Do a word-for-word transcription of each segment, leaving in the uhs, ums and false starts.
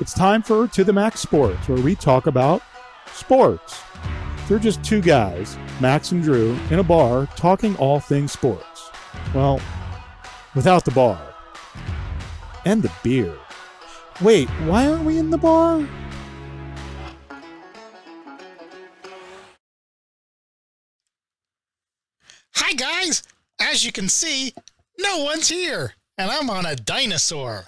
It's time for To The Max Sports, where we talk about sports. They're just two guys, Max and Drew, in a bar talking all things sports. Well, without the bar. And the beer. Wait, why aren't we in the bar? Hi guys! As you can see, no one's here. And I'm on a dinosaur.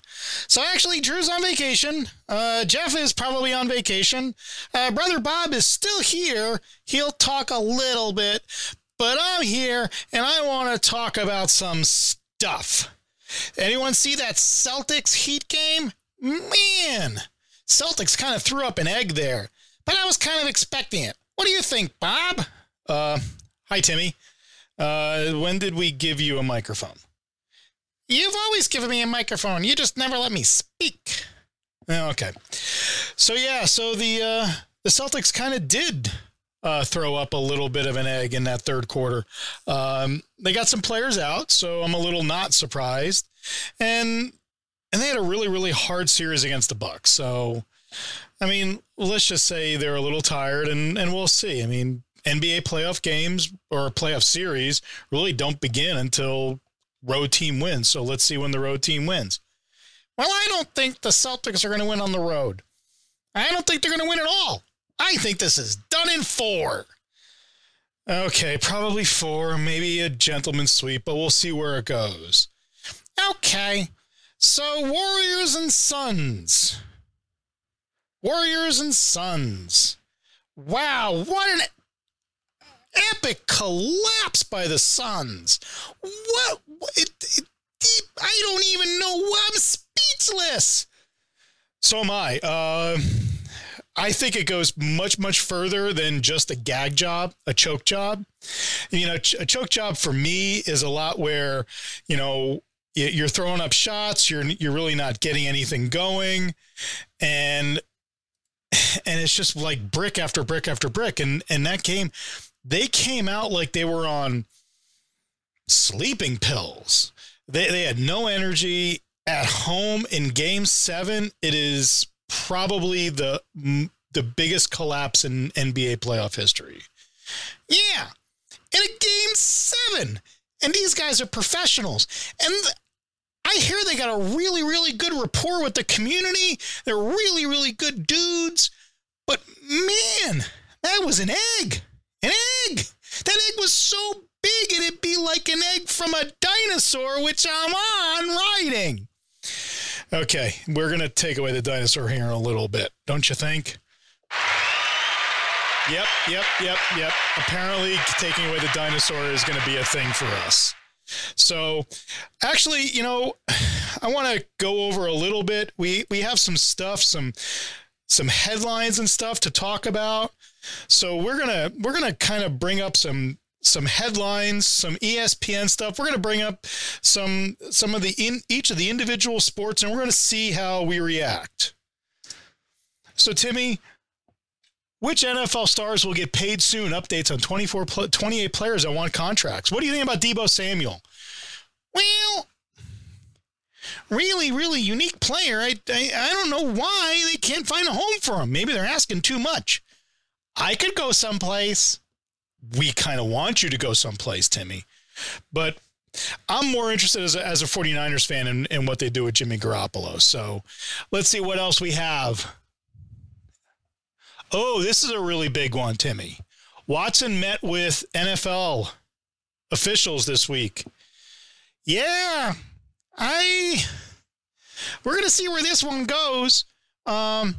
So actually, Drew's on vacation. Uh, Jeff is probably on vacation. Uh, Brother Bob is still here. He'll talk a little bit. But I'm here, and I want to talk about some stuff. Anyone see that Celtics-Heat game? Man, Celtics kind of threw up an egg there. But I was kind of expecting it. What do you think, Bob? Uh, hi, Timmy. Uh, when did we give you a microphone? You've always given me a microphone. You just never let me speak. Okay. So, yeah, so the uh, the Celtics kind of did uh, throw up a little bit of an egg in that third quarter. Um, they got some players out, so I'm a little not surprised. And and they had a really, really hard series against the Bucks. So, I mean, let's just say they're a little tired, and, and we'll see. I mean, N B A playoff games or playoff series really don't begin until road team wins. So let's see when the road team wins. Well, I don't think the Celtics are going to win on the road. I don't think they're going to win at all. I think this is done in four. Okay, probably four, maybe a gentleman's sweep, but we'll see where it goes. Okay, so Warriors and Suns. Warriors and Suns. Wow, what an epic collapse by the Suns. What? It, it, it, I don't even know. I'm speechless. So am I. Uh, I think it goes much, much further than just a gag job, a choke job. You know, a choke job for me is a lot where, you know, you're throwing up shots. You're you're really not getting anything going, and and it's just like brick after brick after brick. And and that game, they came out like they were on sleeping pills. They they had no energy at home in game seven. It is probably the the biggest collapse in N B A playoff history. Yeah, in a game seven. And these guys are professionals. And the, I hear they got a really, really good rapport with the community. They're really, really good dudes. But man, that was an egg. An egg! That egg was so big it'd be like an egg from a dinosaur, which I'm on riding. Okay, we're going to take away the dinosaur here in a little bit, don't you think? Yep, yep, yep, yep. Apparently, taking away the dinosaur is going to be a thing for us. So, actually, you know, I want to go over a little bit. We we have some stuff, some some headlines and stuff to talk about. So we're gonna we're gonna kind of bring up some some headlines, some E S P N stuff. We're gonna bring up some some of the in each of the individual sports, and we're gonna see how we react. So Timmy, which N F L stars will get paid soon? Updates on twenty-four, twenty-eight players that want contracts. What do you think about Deebo Samuel? Well, really, really unique player. I I, I don't know why they can't find a home for him. Maybe they're asking too much. I could go someplace. We kind of want you to go someplace, Timmy. But I'm more interested as a, as a 49ers fan in, in what they do with Jimmy Garoppolo. So let's see what else we have. Oh, this is a really big one, Timmy. Watson met with N F L officials this week. Yeah, I. We're going to see where this one goes. Um.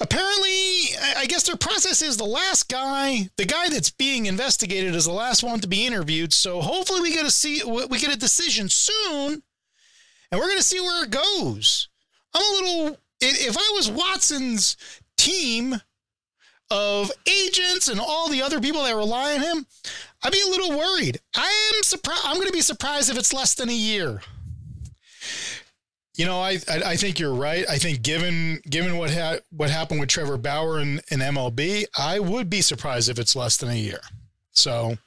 Apparently, I guess their process is the last guy, the guy that's being investigated is the last one to be interviewed. So hopefully we get to see, we get a decision soon, and we're going to see where it goes. I'm a little, if I was Watson's team of agents and all the other people that rely on him, I'd be a little worried. I am surprised. I'm going to be surprised if it's less than a year. You know, I, I I think you're right. I think given given what ha- what happened with Trevor Bauer and, and M L B, I would be surprised if it's less than a year. So,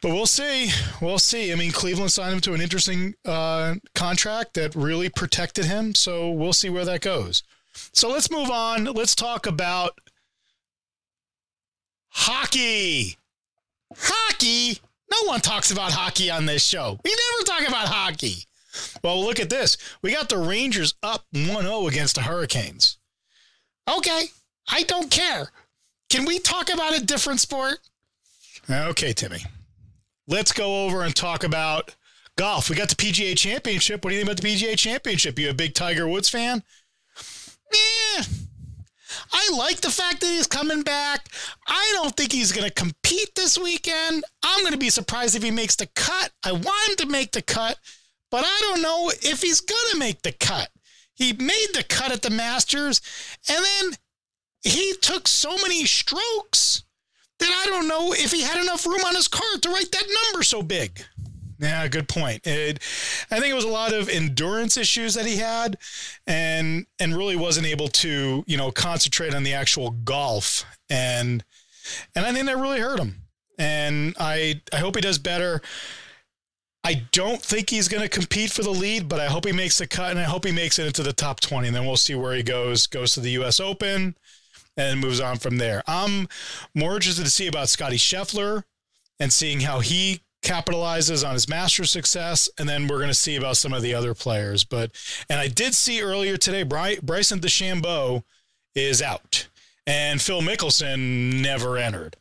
but we'll see. We'll see. I mean, Cleveland signed him to an interesting uh, contract that really protected him. So we'll see where that goes. So let's move on. Let's talk about hockey. Hockey. No one talks about hockey on this show. We never talk about hockey. Well, look at this. We got the Rangers up one oh against the Hurricanes. Okay, I don't care. Can we talk about a different sport? Okay, Timmy. Let's go over and talk about golf. We got the P G A Championship. What do you think about the P G A Championship? You a big Tiger Woods fan? Eh, I like the fact that he's coming back. I don't think he's going to compete this weekend. I'm going to be surprised if he makes the cut. I want him to make the cut, but I don't know if he's going to make the cut. He made the cut at the Masters, and then he took so many strokes that I don't know if he had enough room on his card to write that number so big. Yeah, good point. It, I think it was a lot of endurance issues that he had, and and really wasn't able to, you know, concentrate on the actual golf. And and I think that really hurt him. And I I hope he does better. I don't think he's going to compete for the lead, but I hope he makes the cut, and I hope he makes it into the top twenty. And then we'll see where he goes, goes to the U S Open, and moves on from there. I'm more interested to see about Scotty Scheffler and seeing how he capitalizes on his Masters success, and then we're going to see about some of the other players. But and I did see earlier today, Bry, Bryson DeChambeau is out, and Phil Mickelson never entered.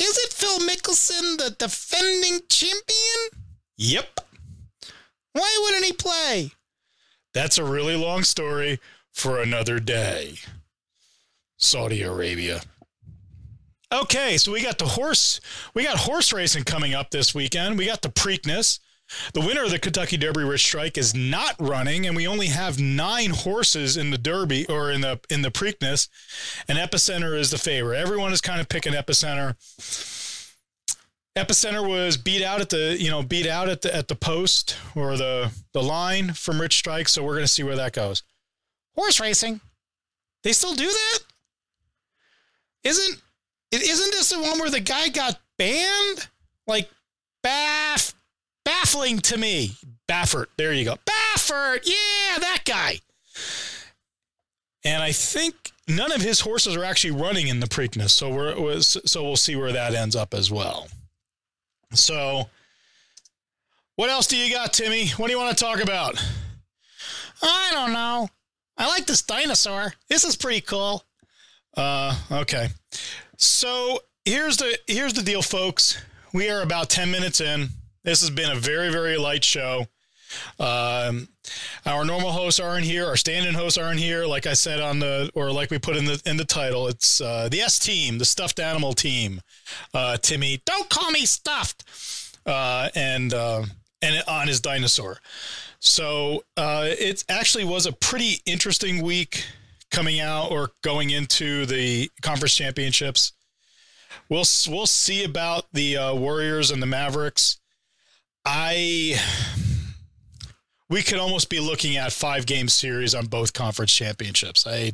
Is it Phil Mickelson, the defending champion? Yep. Why wouldn't he play? That's a really long story for another day. Saudi Arabia. Okay, so we got the horse, we got horse racing coming up this weekend. We got the Preakness. The winner of the Kentucky Derby, Rich Strike, is not running, and we only have nine horses in the Derby or in the in the Preakness. And Epicenter is the favorite. Everyone is kind of picking Epicenter. Epicenter was beat out at the you know beat out at the at the post or the the line from Rich Strike. So we're going to see where that goes. Horse racing, they still do that? Isn't. Isn't this the one where the guy got banned? Like, baff, baffling to me. Baffert, there you go. Baffert, yeah, that guy. And I think none of his horses are actually running in the Preakness, so we're so we'll see where that ends up as well. So, what else do you got, Timmy? What do you want to talk about? I don't know. I like this dinosaur. This is pretty cool. Uh, okay. So here's the here's the deal, folks. We are about ten minutes in. This has been a very, very light show. Um, our normal hosts aren't here. Our stand-in hosts aren't here. Like I said on the, or like we put in the in the title, it's uh, the S team, the stuffed animal team. Uh, Timmy, don't call me stuffed. Uh, and uh, and on his dinosaur. So uh, it actually was a pretty interesting week. Coming out or going into the conference championships, we'll we'll see about the uh, Warriors and the Mavericks. I we could almost be looking at five game series on both conference championships. I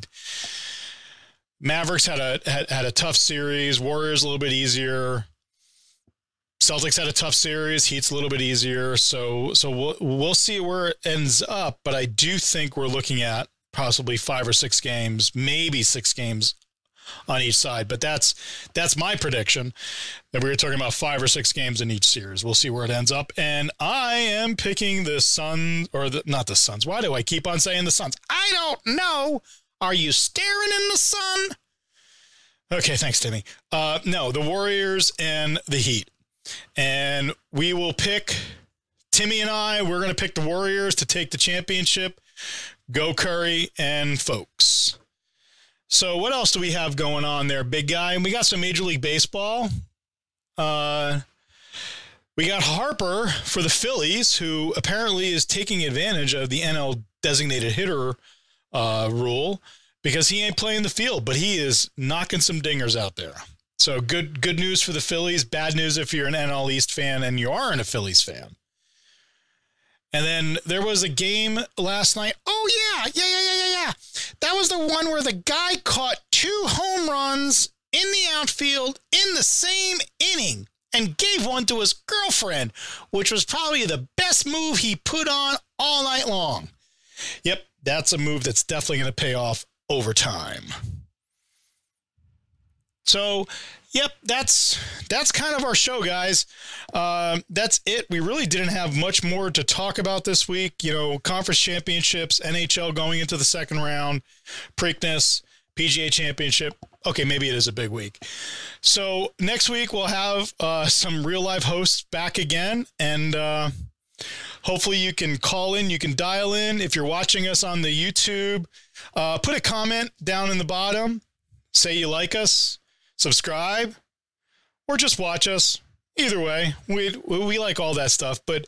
Mavericks had a had, had a tough series. Warriors a little bit easier. Celtics had a tough series. Heat's a little bit easier. So so we'll we'll see where it ends up. But I do think we're looking at possibly five or six games, maybe six games on each side. But that's that's my prediction, that we were talking about five or six games in each series. We'll see where it ends up. And I am picking the Suns, or the, not the Suns. Why do I keep on saying the Suns? I don't know. Are you staring in the sun? Okay, thanks, Timmy. Uh, no, the Warriors and the Heat. And we will pick, Timmy and I, we're going to pick the Warriors to take the championship. Go Curry and folks. So what else do we have going on there, big guy? And we got some Major League Baseball. Uh, we got Harper for the Phillies, who apparently is taking advantage of the N L designated hitter uh, rule because he ain't playing the field, but he is knocking some dingers out there. So good, good news for the Phillies. Bad news if you're an N L East fan and you aren't a Phillies fan. And then there was a game last night. Oh, yeah, yeah, yeah, yeah, yeah, yeah. That was the one where the guy caught two home runs in the outfield in the same inning and gave one to his girlfriend, which was probably the best move he put on all night long. Yep, that's a move that's definitely going to pay off over time. So, yep, that's that's kind of our show, guys. Uh, that's it. We really didn't have much more to talk about this week. You know, conference championships, N H L going into the second round, Preakness, P G A Championship. Okay, maybe it is a big week. So next week we'll have uh, some real-life hosts back again, and uh, hopefully you can call in, you can dial in. If you're watching us on the YouTube, uh, put a comment down in the bottom. Say you like us. Subscribe, or just watch us. Either way, we we like all that stuff, but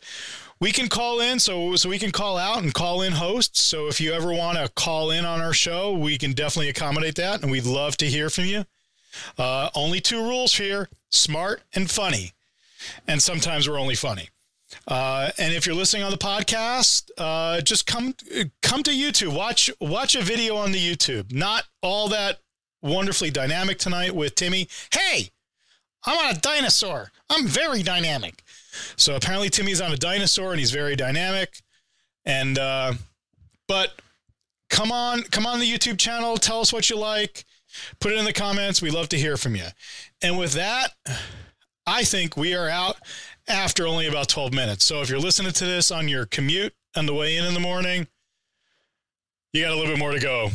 we can call in, so so we can call out and call in hosts. So if you ever want to call in on our show, we can definitely accommodate that, and we'd love to hear from you. Uh, only two rules here: smart and funny. And sometimes we're only funny. Uh, and if you're listening on the podcast, uh, just come come to YouTube. Watch watch a video on the YouTube. Not all that wonderfully dynamic tonight with Timmy. Hey, I'm on a dinosaur. I'm very dynamic. So apparently Timmy's on a dinosaur and he's very dynamic. And, uh, but come on, come on the YouTube channel. Tell us what you like. Put it in the comments. We love to hear from you. And with that, I think we are out after only about twelve minutes. So if you're listening to this on your commute on the way in in the morning, you got a little bit more to go.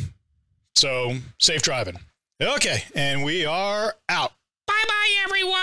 So safe driving. Okay, and we are out. Bye-bye, everyone.